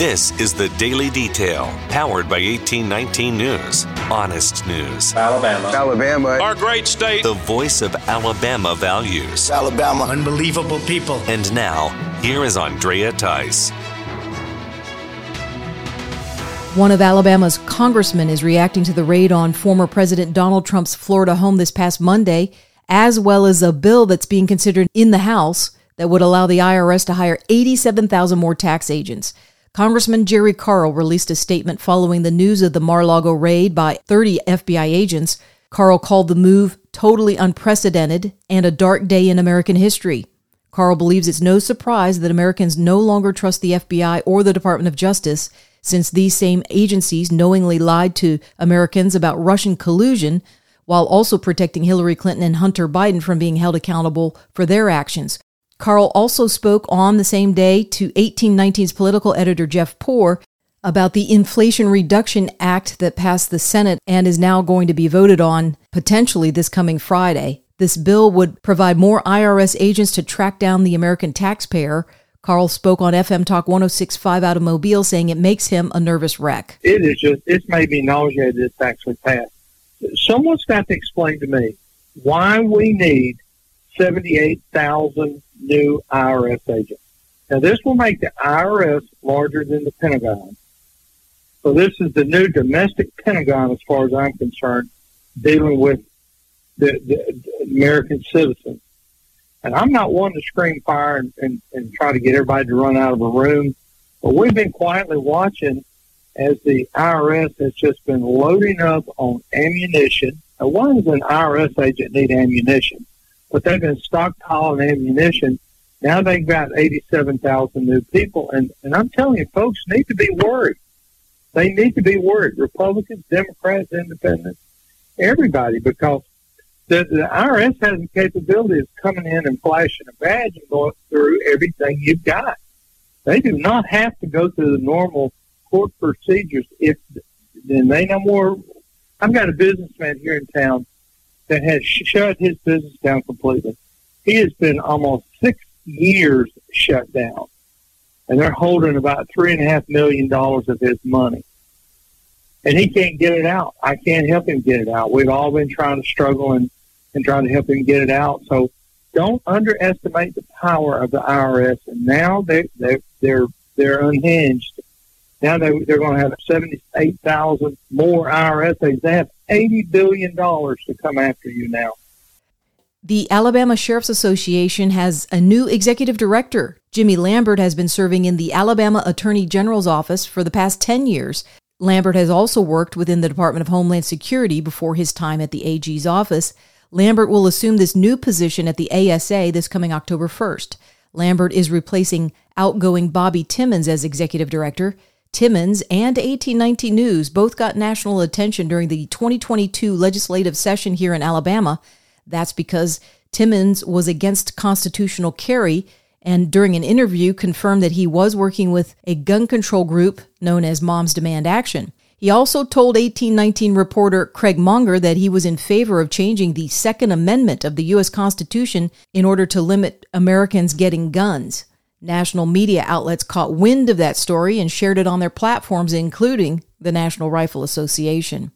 This is The Daily Detail, powered by 1819 News. Honest news. Alabama. Our great state. The voice of Alabama values. Alabama. Unbelievable people. And now, here is Andrea Tice. One of Alabama's congressmen is reacting to the raid on former President Donald Trump's Florida home this past Monday, as well as a bill that's being considered in the House that would allow the IRS to hire 87,000 more tax agents. Congressman Jerry Carl released a statement following the news of the Mar-a-Lago raid by 30 FBI agents. Carl called the move totally unprecedented and a dark day in American history. Carl believes it's no surprise that Americans no longer trust the FBI or the Department of Justice, since these same agencies knowingly lied to Americans about Russian collusion while also protecting Hillary Clinton and Hunter Biden from being held accountable for their actions. Carl also spoke on the same day to 1819's political editor Jeff Poor about the Inflation Reduction Act that passed the Senate and is now going to be voted on potentially this coming Friday. This bill would provide more IRS agents to track down the American taxpayer. Carl spoke on FM Talk 106.5 out of Mobile, saying it makes him a nervous wreck. It's made me nauseated it's actually passed. Someone's got to explain to me why we need 78,000 new IRS agents. Now, this will make the IRS larger than the Pentagon. So this is the new domestic Pentagon, as far as I'm concerned, dealing with the American citizens. And I'm not one to scream fire and try to get everybody to run out of a room, but we've been quietly watching as the IRS has just been loading up on ammunition. Now, why does an IRS agent need ammunition? But they've been stockpiling ammunition. Now they've got 87,000 new people. And I'm telling you, folks need to be worried. They need to be worried. Republicans, Democrats, Independents, everybody, because the IRS has the capability of coming in and flashing a badge and going through everything you've got. They do not have to go through the normal court procedures. I've got a businessman here in town that has shut his business down completely. He has been almost 6 years shut down, and they're holding about $3.5 million of his money. And he can't get it out. I can't help him get it out. We've all been trying to struggle and trying to help him get it out. So don't underestimate the power of the IRS. And now they're unhinged. Now they're going to have 78,000 more IRS agents. They have $80 billion to come after you now. The Alabama Sheriff's Association has a new executive director. Jimmy Lambert has been serving in the Alabama Attorney General's office for the past 10 years. Lambert has also worked within the Department of Homeland Security before his time at the AG's office. Lambert will assume this new position at the ASA this coming October 1st. Lambert is replacing outgoing Bobby Timmons as executive director. Timmons and 1819 News both got national attention during the 2022 legislative session here in Alabama. That's because Timmons was against constitutional carry and during an interview confirmed that he was working with a gun control group known as Moms Demand Action. He also told 1819 reporter Craig Monger that he was in favor of changing the Second Amendment of the U.S. Constitution in order to limit Americans getting guns. National media outlets caught wind of that story and shared it on their platforms, including the National Rifle Association.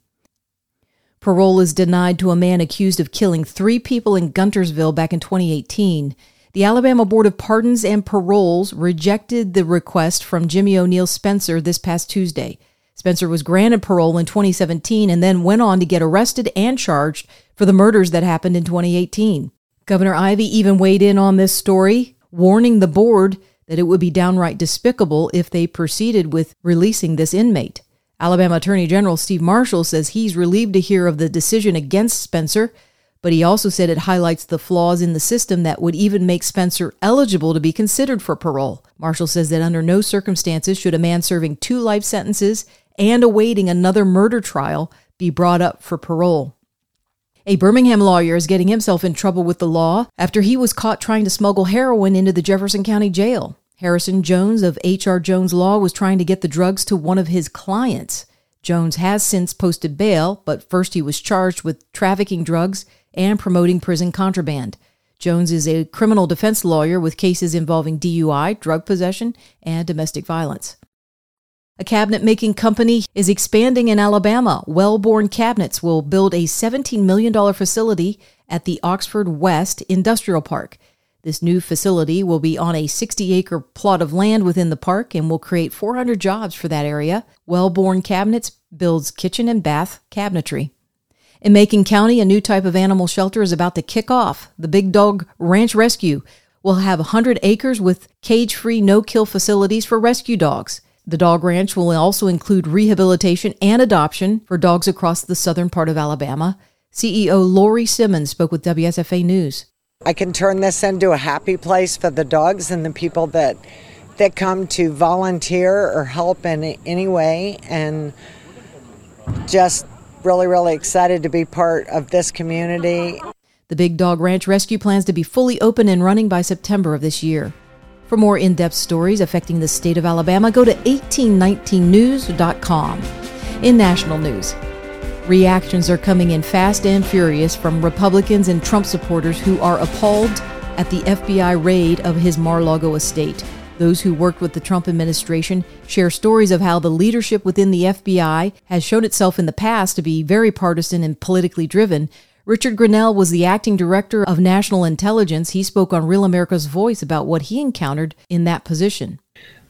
Parole is denied to a man accused of killing 3 people in Guntersville back in 2018. The Alabama Board of Pardons and Paroles rejected the request from Jimmy O'Neill Spencer this past Tuesday. Spencer was granted parole in 2017 and then went on to get arrested and charged for the murders that happened in 2018. Governor Ivey even weighed in on this story, warning the board that it would be downright despicable if they proceeded with releasing this inmate. Alabama Attorney General Steve Marshall says he's relieved to hear of the decision against Spencer, but he also said it highlights the flaws in the system that would even make Spencer eligible to be considered for parole. Marshall says that under no circumstances should a man serving 2 life sentences and awaiting another murder trial be brought up for parole. A Birmingham lawyer is getting himself in trouble with the law after he was caught trying to smuggle heroin into the Jefferson County Jail. Harrison Jones of H.R. Jones Law was trying to get the drugs to one of his clients. Jones has since posted bail, but first he was charged with trafficking drugs and promoting prison contraband. Jones is a criminal defense lawyer with cases involving DUI, drug possession, and domestic violence. A cabinet-making company is expanding in Alabama. Wellborn Cabinets will build a $17 million facility at the Oxford West Industrial Park. This new facility will be on a 60-acre plot of land within the park and will create 400 jobs for that area. Wellborn Cabinets builds kitchen and bath cabinetry. In Macon County, a new type of animal shelter is about to kick off. The Big Dog Ranch Rescue will have 100 acres with cage-free, no-kill facilities for rescue dogs. The dog ranch will also include rehabilitation and adoption for dogs across the southern part of Alabama. CEO Lori Simmons spoke with WSFA News. I can turn this into a happy place for the dogs and the people that come to volunteer or help in any way, and just really, really excited to be part of this community. The Big Dog Ranch Rescue plans to be fully open and running by September of this year. For more in-depth stories affecting the state of Alabama, go to 1819news.com. In national news, reactions are coming in fast and furious from Republicans and Trump supporters who are appalled at the FBI raid of his Mar-a-Lago estate. Those who worked with the Trump administration share stories of how the leadership within the FBI has shown itself in the past to be very partisan and politically driven. Richard Grenell was the acting director of national intelligence. He spoke on Real America's Voice about what he encountered in that position.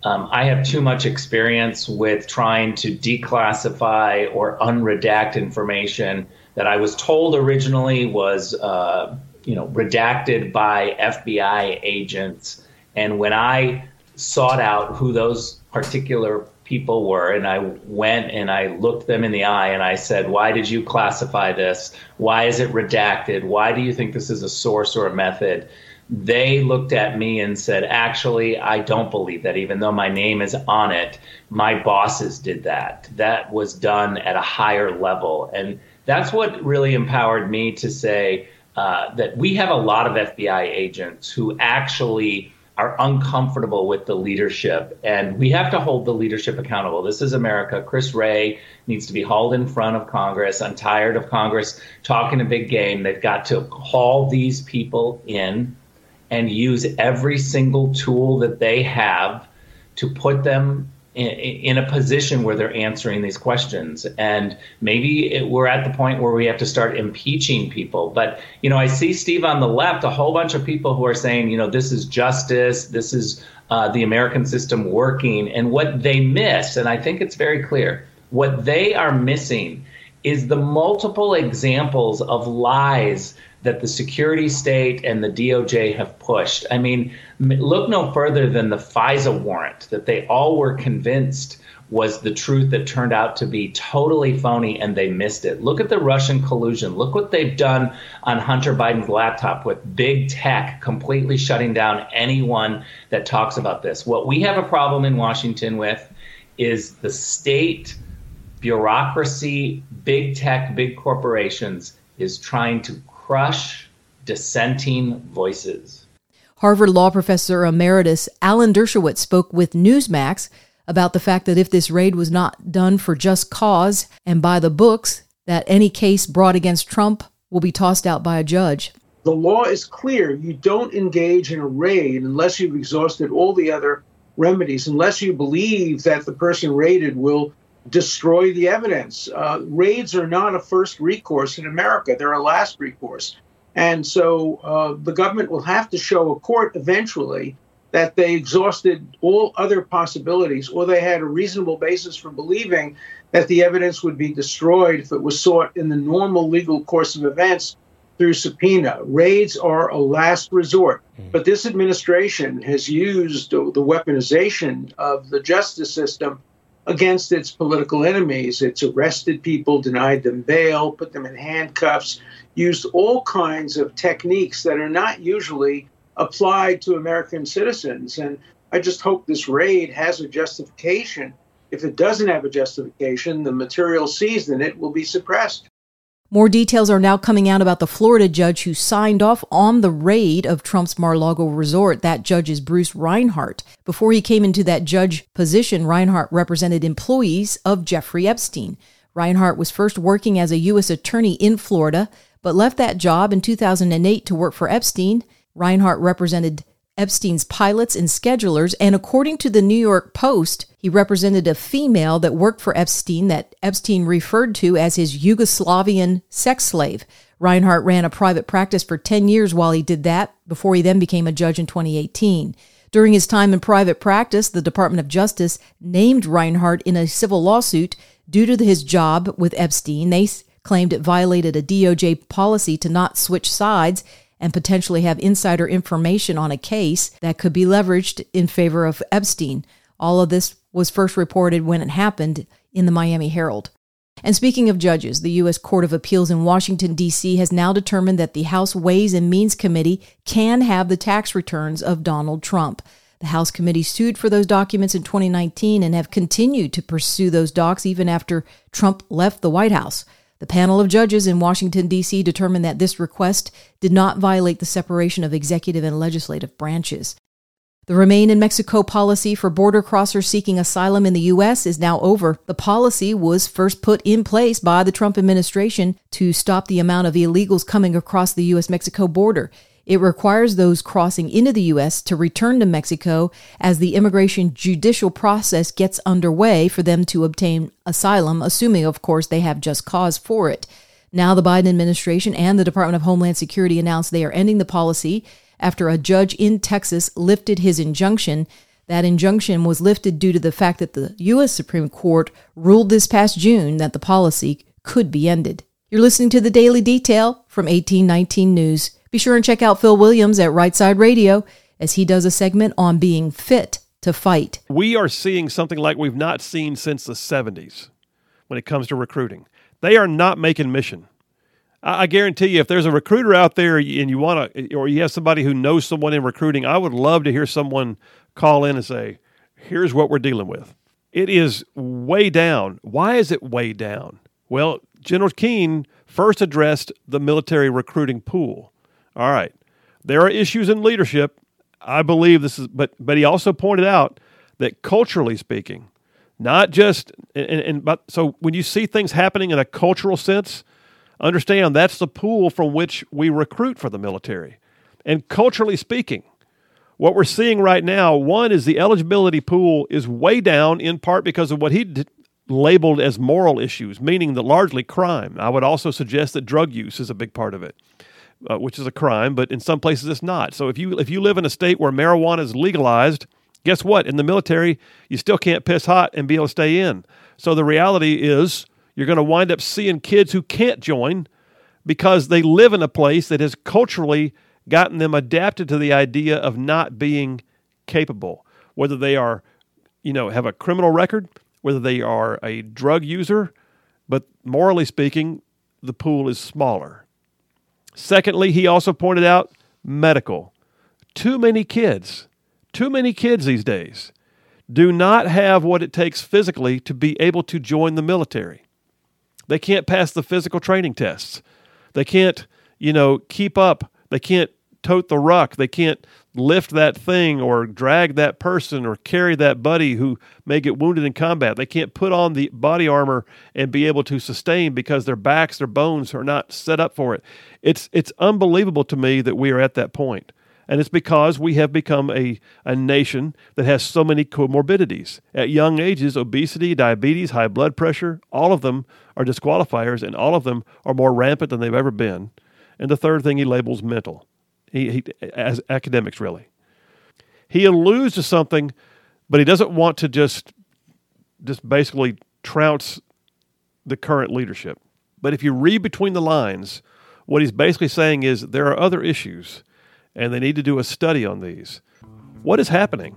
I have too much experience with trying to declassify or unredact information that I was told originally was, redacted by FBI agents. And when I sought out who those particular people were, and I went and I looked them in the eye and I said, why did you classify this? Why is it redacted? Why do you think this is a source or a method? They looked at me and said, actually, I don't believe that, even though my name is on it. My bosses did that. That was done at a higher level. And that's what really empowered me to say that we have a lot of FBI agents who actually are uncomfortable with the leadership, and we have to hold the leadership accountable. This is America. Chris Wray needs to be hauled in front of Congress. I'm tired of Congress talking a big game. They've got to haul these people in and use every single tool that they have to put them in a position where they're answering these questions. And maybe we're at the point where we have to start impeaching people. But, I see, Steve, on the left, a whole bunch of people who are saying, this is justice. This is the American system working. And what they miss, and I think it's very clear, what they are missing is the multiple examples of lies that the security state and the DOJ have pushed. I mean, look no further than the FISA warrant that they all were convinced was the truth that turned out to be totally phony, and they missed it. Look at the Russian collusion. Look what they've done on Hunter Biden's laptop with big tech completely shutting down anyone that talks about this. What we have a problem in Washington with is the state bureaucracy, big tech, big corporations is trying to crush dissenting voices. Harvard Law Professor Emeritus Alan Dershowitz spoke with Newsmax about the fact that if this raid was not done for just cause and by the books, that any case brought against Trump will be tossed out by a judge. The law is clear. You don't engage in a raid unless you've exhausted all the other remedies, unless you believe that the person raided will destroy the evidence. Raids are not a first recourse in America. They're a last recourse. And so the government will have to show a court eventually that they exhausted all other possibilities, or they had a reasonable basis for believing that the evidence would be destroyed if it was sought in the normal legal course of events through subpoena. Raids are a last resort. But this administration has used the weaponization of the justice system against its political enemies. It's arrested people, denied them bail, put them in handcuffs, used all kinds of techniques that are not usually applied to American citizens. And I just hope this raid has a justification. If it doesn't have a justification, the material seized in it will be suppressed. More details are now coming out about the Florida judge who signed off on the raid of Trump's Mar-a-Lago resort. That judge is Bruce Reinhart. Before he came into that judge position, Reinhart represented employees of Jeffrey Epstein. Reinhart was first working as a U.S. attorney in Florida, but left that job in 2008 to work for Epstein. Reinhart represented Epstein's pilots and schedulers, and according to the New York Post, he represented a female that worked for Epstein that Epstein referred to as his Yugoslavian sex slave. Reinhart ran a private practice for 10 years while he did that, before he then became a judge in 2018. During his time in private practice, the Department of Justice named Reinhart in a civil lawsuit due to his job with Epstein. They claimed it violated a DOJ policy to not switch sides and potentially have insider information on a case that could be leveraged in favor of Epstein. All of this was first reported when it happened in the Miami Herald. And speaking of judges, the U.S. Court of Appeals in Washington, D.C. has now determined that the House Ways and Means Committee can have the tax returns of Donald Trump. The House committee sued for those documents in 2019 and have continued to pursue those docs even after Trump left the White House. The panel of judges in Washington, D.C. determined that this request did not violate the separation of executive and legislative branches. The Remain in Mexico policy for border crossers seeking asylum in the U.S. is now over. The policy was first put in place by the Trump administration to stop the amount of illegals coming across the U.S.-Mexico border. It requires those crossing into the U.S. to return to Mexico as the immigration judicial process gets underway for them to obtain asylum, assuming, of course, they have just cause for it. Now the Biden administration and the Department of Homeland Security announced they are ending the policy after a judge in Texas lifted his injunction. That injunction was lifted due to the fact that the U.S. Supreme Court ruled this past June that the policy could be ended. You're listening to The Daily Detail from 1819 News. Be sure and check out Phil Williams at Right Side Radio as he does a segment on being fit to fight. We are seeing something like we've not seen since the 70s when it comes to recruiting. They are not making mission. I guarantee you, if there's a recruiter out there and you want to, or you have somebody who knows someone in recruiting, I would love to hear someone call in and say, here's what we're dealing with. It is way down. Why is it way down? Well, General Keene first addressed the military recruiting pool. All right, there are issues in leadership. I believe this is, but he also pointed out that culturally speaking, not just, but so when you see things happening in a cultural sense, understand that's the pool from which we recruit for the military. And culturally speaking, what we're seeing right now, one is the eligibility pool is way down in part because of what he labeled as moral issues, meaning that largely crime. I would also suggest that drug use is a big part of it. Which is a crime, but in some places it's not. So if you live in a state where marijuana is legalized, guess what? In the military, you still can't piss hot and be able to stay in. So the reality is you're going to wind up seeing kids who can't join because they live in a place that has culturally gotten them adapted to the idea of not being capable, whether they are, have a criminal record, whether they are a drug user, but morally speaking, the pool is smaller. Secondly, he also pointed out medical. Too many kids these days do not have what it takes physically to be able to join the military. They can't pass the physical training tests. They can't, keep up. They can't tote the ruck. They can't lift that thing or drag that person or carry that buddy who may get wounded in combat. They can't put on the body armor and be able to sustain because their backs, their bones are not set up for it. It's unbelievable to me that we are at that point. And it's because we have become a nation that has so many comorbidities. At young ages, obesity, diabetes, high blood pressure, all of them are disqualifiers and all of them are more rampant than they've ever been. And the third thing he labels mental. He as academics, really. He alludes to something, but he doesn't want to just basically trounce the current leadership. But if you read between the lines, what he's basically saying is there are other issues, and they need to do a study on these. What is happening?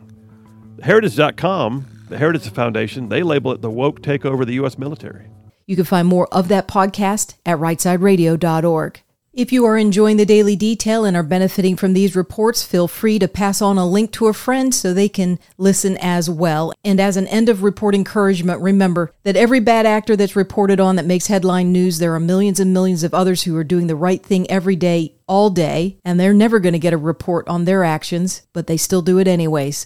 Heritage.com, the Heritage Foundation, they label it the woke takeover of the U.S. military. You can find more of that podcast at rightsideradio.org. If you are enjoying The Daily Detail and are benefiting from these reports, feel free to pass on a link to a friend so they can listen as well. And as an end of report encouragement, remember that every bad actor that's reported on that makes headline news, there are millions and millions of others who are doing the right thing every day, all day, and they're never going to get a report on their actions, but they still do it anyways.